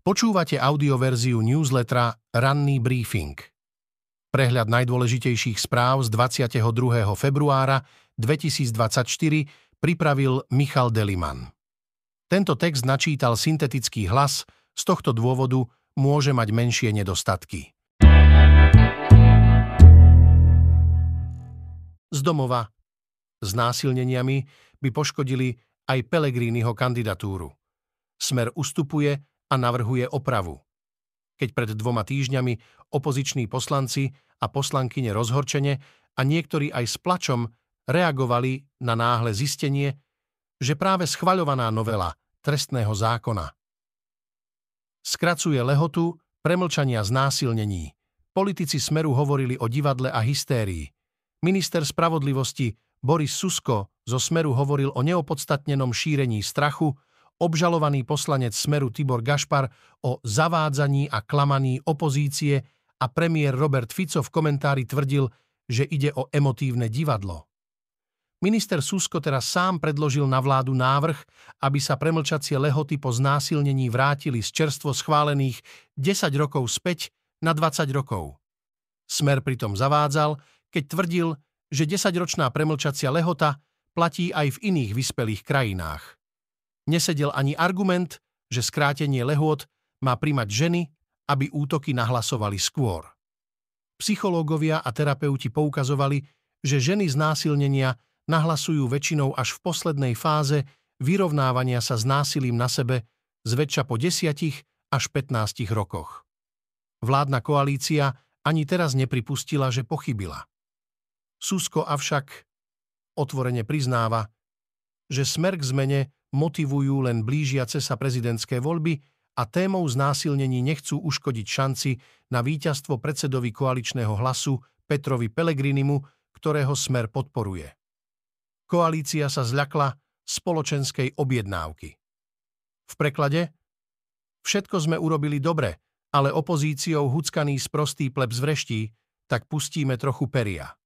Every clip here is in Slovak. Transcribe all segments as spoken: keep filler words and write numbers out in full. Počúvate audioverziu newslettera Ranný briefing. Prehľad najdôležitejších správ z dvadsiateho druhého februára dvetisícdvadsaťštyri pripravil Michal Deliman. Tento text načítal syntetický hlas, z tohto dôvodu môže mať menšie nedostatky. Z domova. Znásilneniami by poškodili aj Pellegriniho kandidatúru. Smer ustupuje a navrhuje opravu. Keď pred dvoma týždňami opoziční poslanci a poslankyne rozhorčene a niektorí aj s plačom reagovali na náhle zistenie, že práve schvaľovaná novela trestného zákona skracuje lehotu premlčania znásilnení. Politici Smeru hovorili o divadle a hystérii. Minister spravodlivosti Boris Susko zo Smeru hovoril o neopodstatnenom šírení strachu, obžalovaný poslanec Smeru Tibor Gašpar o zavádzaní a klamaní opozície a premiér Robert Fico v komentári tvrdil, že ide o emotívne divadlo. Minister Susko teraz sám predložil na vládu návrh, aby sa premlčacie lehoty po znásilnení vrátili z čerstvo schválených desať rokov späť na dvadsať rokov. Smer pritom zavádzal, keď tvrdil, že desaťročná premlčacia lehota platí aj v iných vyspelých krajinách. Nesedel ani argument, že skrátenie lehôt má primať ženy, aby útoky nahlasovali skôr. Psychológovia a terapeuti poukazovali, že ženy znásilnenia nahlasujú väčšinou až v poslednej fáze vyrovnávania sa s násilím na sebe, zväčša po desiatich až pätnástich rokoch. Vládna koalícia ani teraz nepripustila, že pochybila. Susko avšak otvorene priznáva, že Smer k zmene motivujú len blížiace sa prezidentské voľby a témou znásilnení nechcú uškodiť šanci na víťazstvo predsedovi koaličného Hlasu Petrovi Pellegrinimu, ktorého Smer podporuje. Koalícia sa zľakla spoločenskej objednávky. V preklade: všetko sme urobili dobre, ale opozíciou huckaný sprostý pleb zvreští, tak pustíme trochu peria.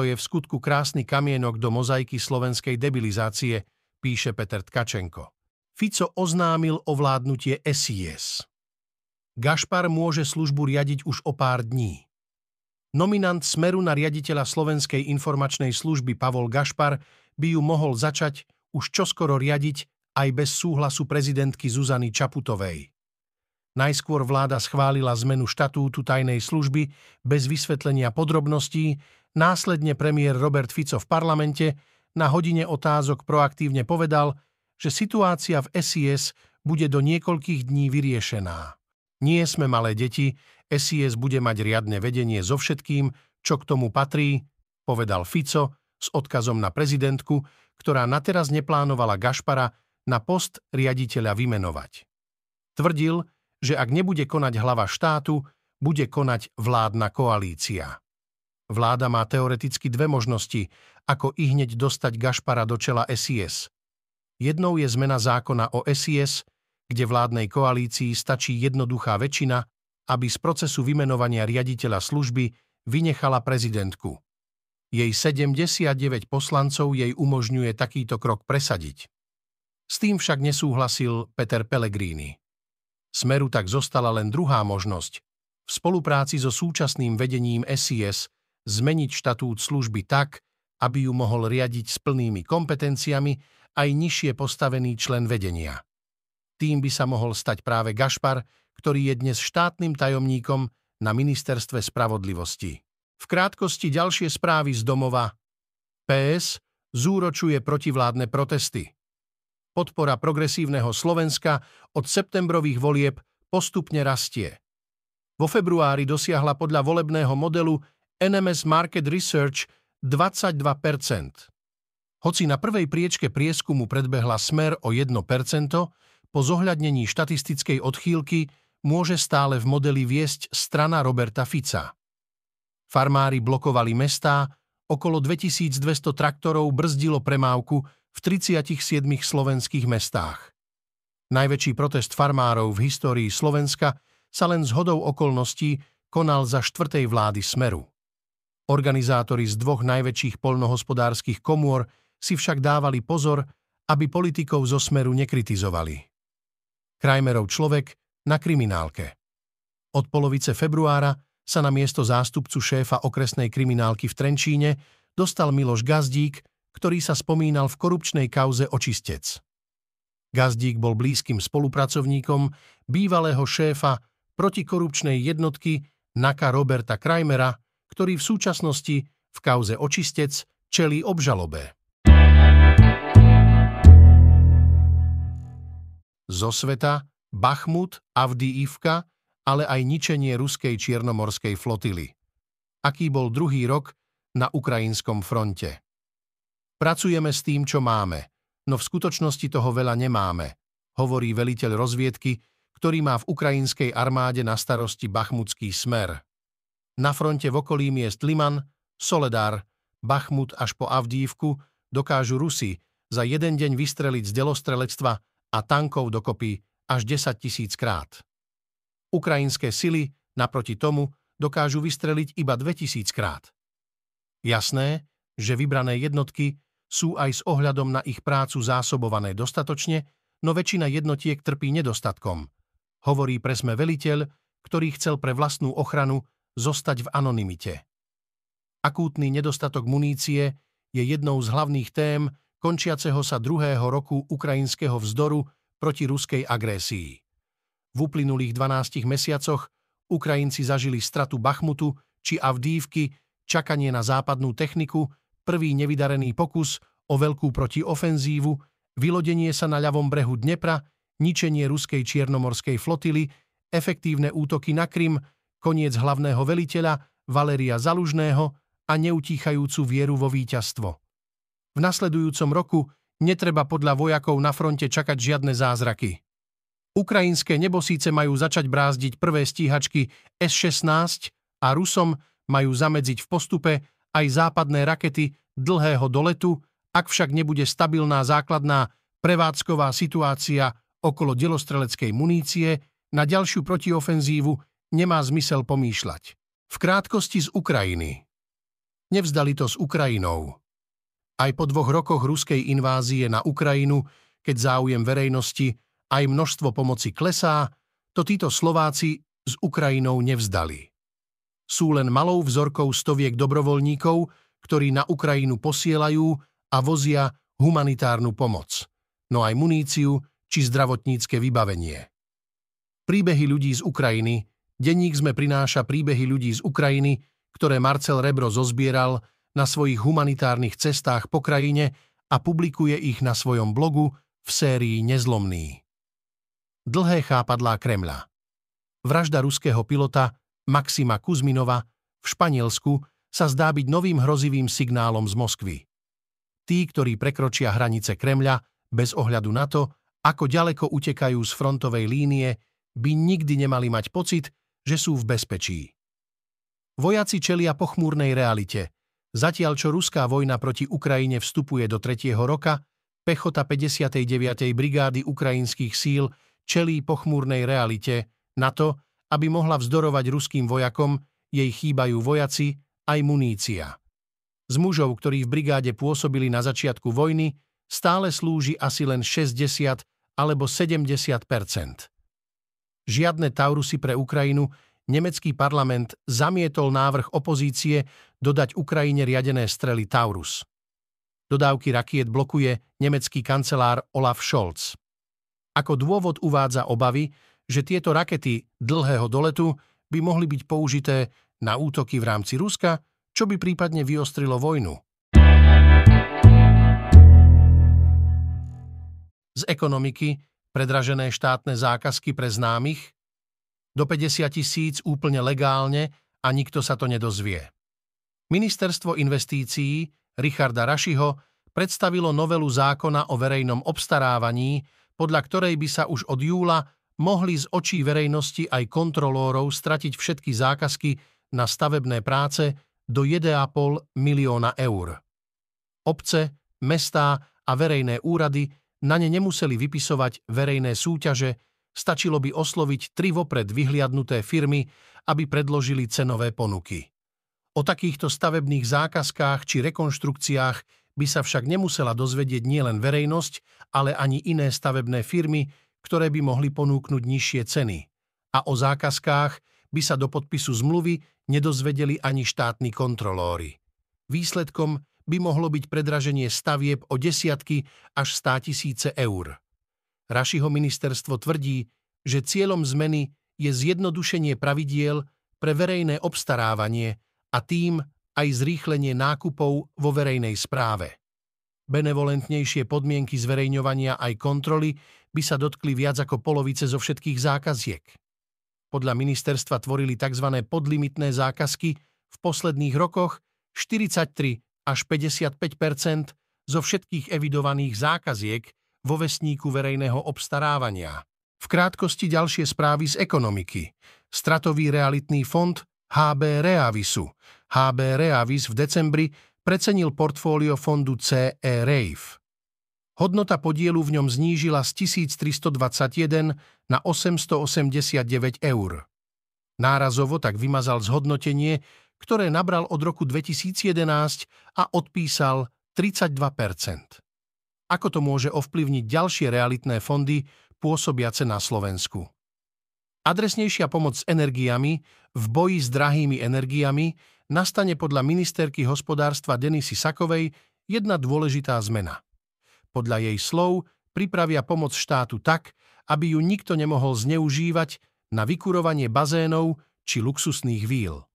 To je v skutku krásny kamienok do mozaiky slovenskej debilizácie, píše Peter Tkačenko. Fico oznámil ovládnutie es í es. Gašpar môže službu riadiť už o pár dní. Nominant Smeru na riaditeľa Slovenskej informačnej služby Pavol Gašpar by ju mohol začať už čoskoro riadiť aj bez súhlasu prezidentky Zuzany Čaputovej. Najskôr vláda schválila zmenu štatútu tajnej služby bez vysvetlenia podrobností, následne premiér Robert Fico v parlamente na hodine otázok proaktívne povedal, že situácia v es í es bude do niekoľkých dní vyriešená. Nie sme malé deti, es í es bude mať riadne vedenie so všetkým, čo k tomu patrí, povedal Fico s odkazom na prezidentku, ktorá nateraz neplánovala Gašpara na post riaditeľa vymenovať. Tvrdil, že ak nebude konať hlava štátu, bude konať vládna koalícia. Vláda má teoreticky dve možnosti, ako ihneď dostať Gašpara do čela es í es. Jednou je zmena zákona o es í es, kde vládnej koalícii stačí jednoduchá väčšina, aby z procesu vymenovania riaditeľa služby vynechala prezidentku. Jej sedemdesiatdeväť poslancov jej umožňuje takýto krok presadiť. S tým však nesúhlasil Peter Pellegrini. Smeru tak zostala len druhá možnosť. V spolupráci so súčasným vedením es í es zmeniť štatút služby tak, aby ju mohol riadiť s plnými kompetenciami aj nižšie postavený člen vedenia. Tým by sa mohol stať práve Gašpar, ktorý je dnes štátnym tajomníkom na ministerstve spravodlivosti. V krátkosti ďalšie správy z domova. pé es zúročuje protivládne protesty. Podpora progresívneho Slovenska od septembrových volieb postupne rastie. Vo februári dosiahla podľa volebného modelu en em es Market Research dvadsaťdva percent. Hoci na prvej priečke prieskumu predbehla Smer o jedno percento, po zohľadnení štatistickej odchýlky môže stále v modeli viesť strana Roberta Fica. Farmári blokovali mestá, okolo dvetisícdvesto traktorov brzdilo premávku v tridsiatich siedmich slovenských mestách. Najväčší protest farmárov v histórii Slovenska sa len zhodou okolností konal za štvrtej vlády Smeru. Organizátori z dvoch najväčších poľnohospodárskych komôr si však dávali pozor, aby politikov zo Smeru nekritizovali. Krajmerov človek na kriminálke. Od polovice februára sa na miesto zástupcu šéfa okresnej kriminálky v Trenčíne dostal Miloš Gazdík, ktorý sa spomínal v korupčnej kauze Očistec. Gazdík bol blízkym spolupracovníkom bývalého šéfa protikorupčnej jednotky Naka Roberta Krajmera, ktorý v súčasnosti v kauze Očistec čelí obžalobe. Zo sveta Bachmut, Avdijivka, ale aj ničenie ruskej čiernomorskej flotily. Aký bol druhý rok na ukrajinskom fronte. Pracujeme s tým, čo máme, no v skutočnosti toho veľa nemáme, hovorí veliteľ rozviedky, ktorý má v ukrajinskej armáde na starosti bachmutský smer. Na fronte v okolí miest Liman, Soledar, Bachmut až po Avdijivku dokážu Rusi za jeden deň vystreliť z delostrelectva a tankov dokopy až desaťtisíc krát. Ukrajinské sily naproti tomu dokážu vystreliť iba dvetisíc krát. Jasné, že vybrané jednotky sú aj s ohľadom na ich prácu zásobované dostatočne, no väčšina jednotiek trpí nedostatkom, hovorí presme veliteľ, ktorý chcel pre vlastnú ochranu zostať v anonymite. Akútny nedostatok munície je jednou z hlavných tém končiaceho sa druhého roku ukrajinského vzdoru proti ruskej agresii. V uplynulých dvanástich mesiacoch Ukrajinci zažili stratu Bachmutu či Avdijivky, čakanie na západnú techniku, prvý nevydarený pokus o veľkú protiofenzívu, vylodenie sa na ľavom brehu Dnepra, ničenie ruskej čiernomorskej flotily, efektívne útoky na Krym, koniec hlavného veliteľa Valéria Zalužného a neutíchajúcu vieru vo víťazstvo. V nasledujúcom roku netreba podľa vojakov na fronte čakať žiadne zázraky. Ukrajinské nebosíce majú začať brázdiť prvé stíhačky es šestnásť a Rusom majú zamedziť v postupe aj západné rakety dlhého doletu, ak však nebude stabilná základná prevádzková situácia okolo delostreleckej munície, na ďalšiu protiofenzívu nemá zmysel pomýšľať. V krátkosti z Ukrajiny. Nevzdali to s Ukrajinou. Aj po dvoch rokoch ruskej invázie na Ukrajinu, keď záujem verejnosti aj množstvo pomoci klesá, to títo Slováci s Ukrajinou nevzdali. Sú len malou vzorkou stoviek dobrovoľníkov, ktorí na Ukrajinu posielajú a vozia humanitárnu pomoc, no aj muníciu či zdravotnícke vybavenie. Príbehy ľudí z Ukrajiny. Denník SME prináša príbehy ľudí z Ukrajiny, ktoré Marcel Rebro zozbieral na svojich humanitárnych cestách po krajine a publikuje ich na svojom blogu v sérii Nezlomný. Dlhé chápadlá Kremľa. Vražda ruského pilota Maxima Kuzminova v Španielsku sa zdá byť novým hrozivým signálom z Moskvy. Tí, ktorí prekročia hranice Kremľa bez ohľadu na to, ako ďaleko utekajú z frontovej línie, by nikdy nemali mať pocit, že sú v bezpečí. Vojaci čelia pochmúrnej realite. Zatiaľ čo ruská vojna proti Ukrajine vstupuje do tretieho roka, pechota päťdesiatej deviatej brigády ukrajinských síl čelí pochmúrnej realite. Na to, aby mohla vzdorovať ruským vojakom, jej chýbajú vojaci aj munícia. Z mužov, ktorí v brigáde pôsobili na začiatku vojny, stále slúži asi len šesťdesiat alebo sedemdesiat percent. Žiadne taurusy pre Ukrajinu. Nemecký parlament zamietol návrh opozície dodať Ukrajine riadené strely Taurus. Dodávky rakiet blokuje nemecký kancelár Olaf Scholz. Ako dôvod uvádza obavy, že tieto rakety dlhého doletu by mohli byť použité na útoky v rámci Ruska, čo by prípadne vyostrilo vojnu. Z ekonomiky predražené štátne zákazky pre známych do päťdesiat tisíc úplne legálne a nikto sa to nedozvie. Ministerstvo investícií Richarda Rašiho predstavilo novelu zákona o verejnom obstarávaní, podľa ktorej by sa už od júla mohli z očí verejnosti aj kontrolórov stratiť všetky zákazky na stavebné práce do jeden a pol milióna eur. Obce, mestá a verejné úrady na ne nemuseli vypisovať verejné súťaže, stačilo by osloviť tri vopred vyhliadnuté firmy, aby predložili cenové ponuky. O takýchto stavebných zákazkách či rekonštrukciách by sa však nemusela dozvedieť nielen verejnosť, ale ani iné stavebné firmy, ktoré by mohli ponúknuť nižšie ceny, a o zákazkách by sa do podpisu zmluvy nedozvedeli ani štátni kontrolóri. Výsledkom by mohlo byť predraženie stavieb o desiatky až sto tisíc eur. Rašiho ministerstvo tvrdí, že cieľom zmeny je zjednodušenie pravidiel pre verejné obstarávanie a tým aj zrýchlenie nákupov vo verejnej správe. Benevolentnejšie podmienky zverejňovania aj kontroly by sa dotkli viac ako polovice zo všetkých zákaziek. Podľa ministerstva tvorili tzv. Podlimitné zákazky v posledných rokoch štyridsaťtri až päťdesiatpäť percent zo všetkých evidovaných zákaziek vo Vestníku verejného obstarávania. V krátkosti ďalšie správy z ekonomiky. Stratový realitný fond há bé Reavisu. há bé Reavis v decembri precenil portfólio fondu cé é Reif. Hodnota podielu v ňom znížila z tisíctristodvadsaťjeden na osemstoosemdesiatdeväť eur. Nárazovo tak vymazal zhodnotenie, ktoré nabral od roku dvetisícjedenásť a odpísal tridsaťdva percent. Ako to môže ovplyvniť ďalšie realitné fondy pôsobiace na Slovensku? Adresnejšia pomoc s energiami v boji s drahými energiami nastane podľa ministerky hospodárstva Denisy Sakovej jedna dôležitá zmena. Podľa jej slov pripravia pomoc štátu tak, aby ju nikto nemohol zneužívať na vykurovanie bazénov či luxusných víl.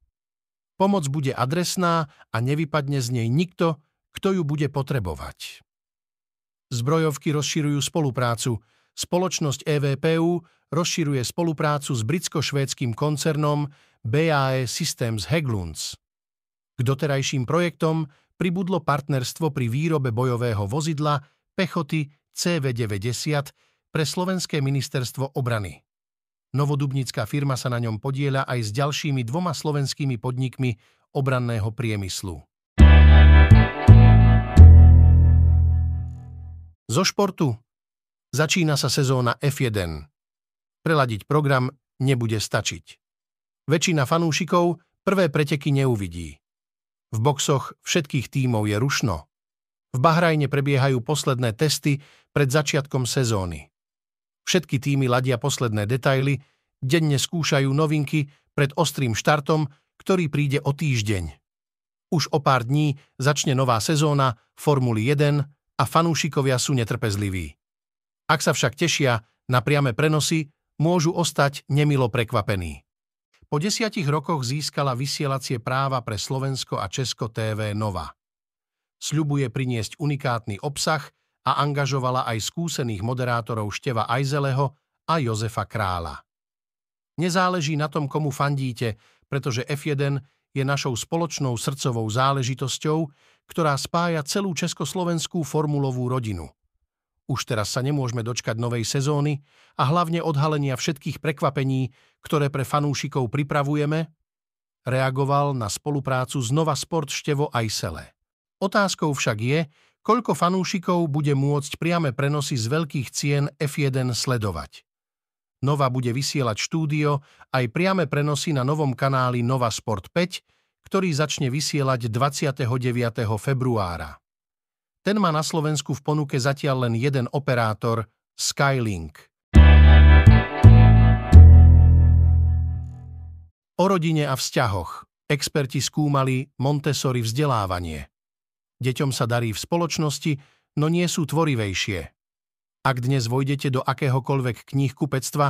Pomoc bude adresná a nevypadne z nej nikto, kto ju bude potrebovať. Zbrojovky rozširujú spoluprácu. Spoločnosť é vé pé ú rozširuje spoluprácu s britsko-švédskym koncernom bé á é Systems Häglunds. K doterajším projektom pribudlo partnerstvo pri výrobe bojového vozidla pechoty cé vé deväťdesiat pre Slovenské ministerstvo obrany. Novodubnická firma sa na ňom podieľa aj s ďalšími dvoma slovenskými podnikmi obranného priemyslu. Zo športu. Začína sa sezóna ef jeden. Preladiť program nebude stačiť. Väčšina fanúšikov prvé preteky neuvidí. V boxoch všetkých tímov je rušno. V Bahrajne prebiehajú posledné testy pred začiatkom sezóny. Všetky tímy ladia posledné detaily, denne skúšajú novinky pred ostrým štartom, ktorý príde o týždeň. Už o pár dní začne nová sezóna Formuly jeden a fanúšikovia sú netrpezliví. Ak sa však tešia na priame prenosy, môžu ostať nemilo prekvapení. Po desiatich rokoch získala vysielacie práva pre Slovensko a Česko té vé Nova. Sľubuje priniesť unikátny obsah a angažovala aj skúsených moderátorov Števa Ajzeleho a Jozefa Krála. Nezáleží na tom, komu fandíte, pretože ef jeden je našou spoločnou srdcovou záležitosťou, ktorá spája celú československú formulovú rodinu. Už teraz sa nemôžeme dočkať novej sezóny a hlavne odhalenia všetkých prekvapení, ktoré pre fanúšikov pripravujeme, reagoval na spoluprácu s Nova Sport Števo Ajzele. Otázkou však je, koľko fanúšikov bude môcť priame prenosy z veľkých cien ef jeden sledovať. Nova bude vysielať štúdio aj priame prenosy na novom kanáli Nova Sport päť, ktorý začne vysielať dvadsiateho deviateho februára. Ten má na Slovensku v ponuke zatiaľ len jeden operátor, Skylink. O rodine a vzťahoch. Experti skúmali Montessori vzdelávanie. Deťom sa darí v spoločnosti, no nie sú tvorivejšie. Ak dnes vojdete do akéhokoľvek knihkupectva,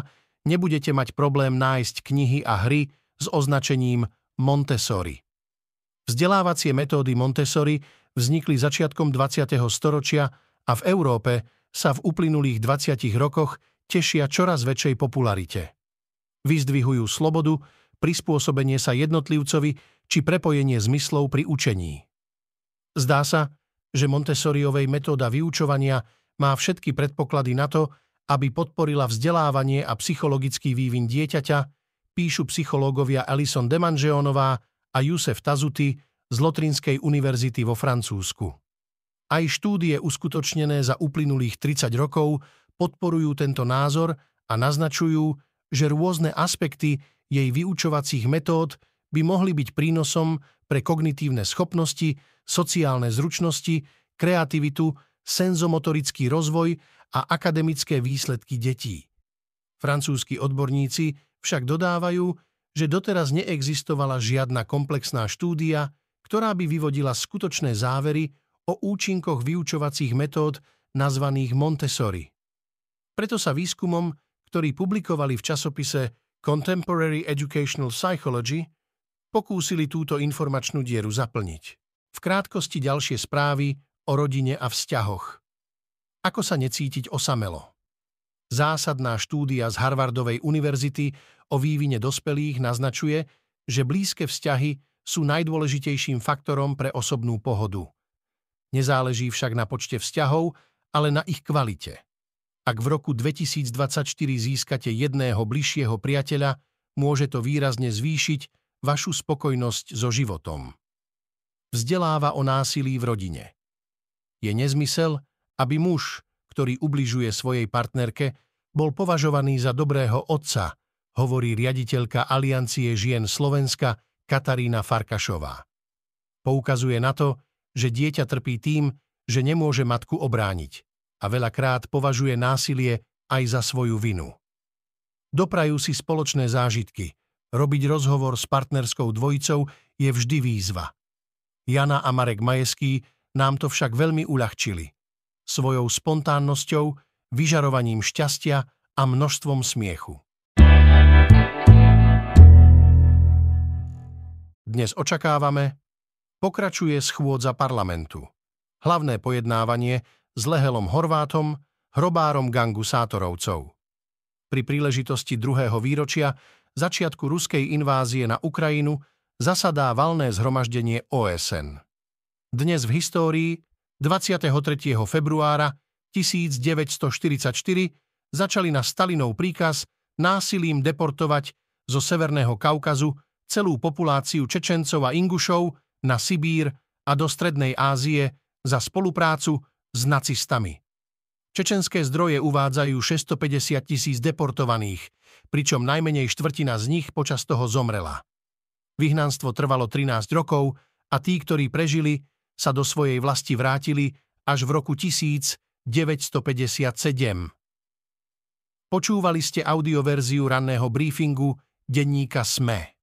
nebudete mať problém nájsť knihy a hry s označením Montessori. Vzdelávacie metódy Montessori vznikli začiatkom dvadsiateho storočia a v Európe sa v uplynulých dvadsiatich rokoch tešia čoraz väčšej popularite. Vyzdvihujú slobodu, prispôsobenie sa jednotlivcovi či prepojenie zmyslov pri učení. Zdá sa, že Montessoriovej metóda vyučovania má všetky predpoklady na to, aby podporila vzdelávanie a psychologický vývin dieťaťa, píšu psychológovia Alison Demangeonová a Jozef Tazuty z Lotrinskej univerzity vo Francúzsku. Aj štúdie uskutočnené za uplynulých tridsať rokov podporujú tento názor a naznačujú, že rôzne aspekty jej vyučovacích metód by mohli byť prínosom pre kognitívne schopnosti, sociálne zručnosti, kreativitu, senzomotorický rozvoj a akademické výsledky detí. Francúzski odborníci však dodávajú, že doteraz neexistovala žiadna komplexná štúdia, ktorá by vyvodila skutočné závery o účinkoch vyučovacích metód nazvaných Montessori. Preto sa výskumom, ktorý publikovali v časopise Contemporary Educational Psychology, pokúsili túto informačnú dieru zaplniť. V krátkosti ďalšie správy o rodine a vzťahoch. Ako sa necítiť osamelo? Zásadná štúdia z Harvardovej univerzity o vývine dospelých naznačuje, že blízke vzťahy sú najdôležitejším faktorom pre osobnú pohodu. Nezáleží však na počte vzťahov, ale na ich kvalite. Ak v roku dvetisícdvadsaťštyri získate jedného bližšieho priateľa, môže to výrazne zvýšiť vašu spokojnosť so životom. Vzdeláva o násilí v rodine. Je nezmysel, aby muž, ktorý ubližuje svojej partnerke, bol považovaný za dobrého otca, hovorí riaditeľka Aliancie žien Slovenska Katarína Farkašová. Poukazuje na to, že dieťa trpí tým, že nemôže matku obrániť a veľakrát považuje násilie aj za svoju vinu. Doprajú si spoločné zážitky. Robiť rozhovor s partnerskou dvojicou je vždy výzva. Jana a Marek Majeský nám to však veľmi uľahčili. Svojou spontánnosťou, vyžarovaním šťastia a množstvom smiechu. Dnes očakávame, pokračuje schôdza parlamentu. Hlavné pojednávanie s Lehelom Horvátom, hrobárom gangu Sátorovcov. Pri príležitosti druhého výročia začiatku ruskej invázie na Ukrajinu zasadá valné zhromaždenie O S N. Dnes v histórii dvadsiateho tretieho februára tisícdeväťstoštyridsaťštyri začali na Stalinov príkaz násilím deportovať zo Severného Kaukazu celú populáciu Čečencov a Ingušov na Sibír a do Strednej Ázie za spoluprácu s nacistami. Čečenské zdroje uvádzajú šesťstopäťdesiat tisíc deportovaných, pričom najmenej štvrtina z nich počas toho zomrela. Vyhnanstvo trvalo trinásť rokov a tí, ktorí prežili, sa do svojej vlasti vrátili až v roku tisícdeväťstopäťdesiatsedem. Počúvali ste audioverziu ranného briefingu denníka es em e.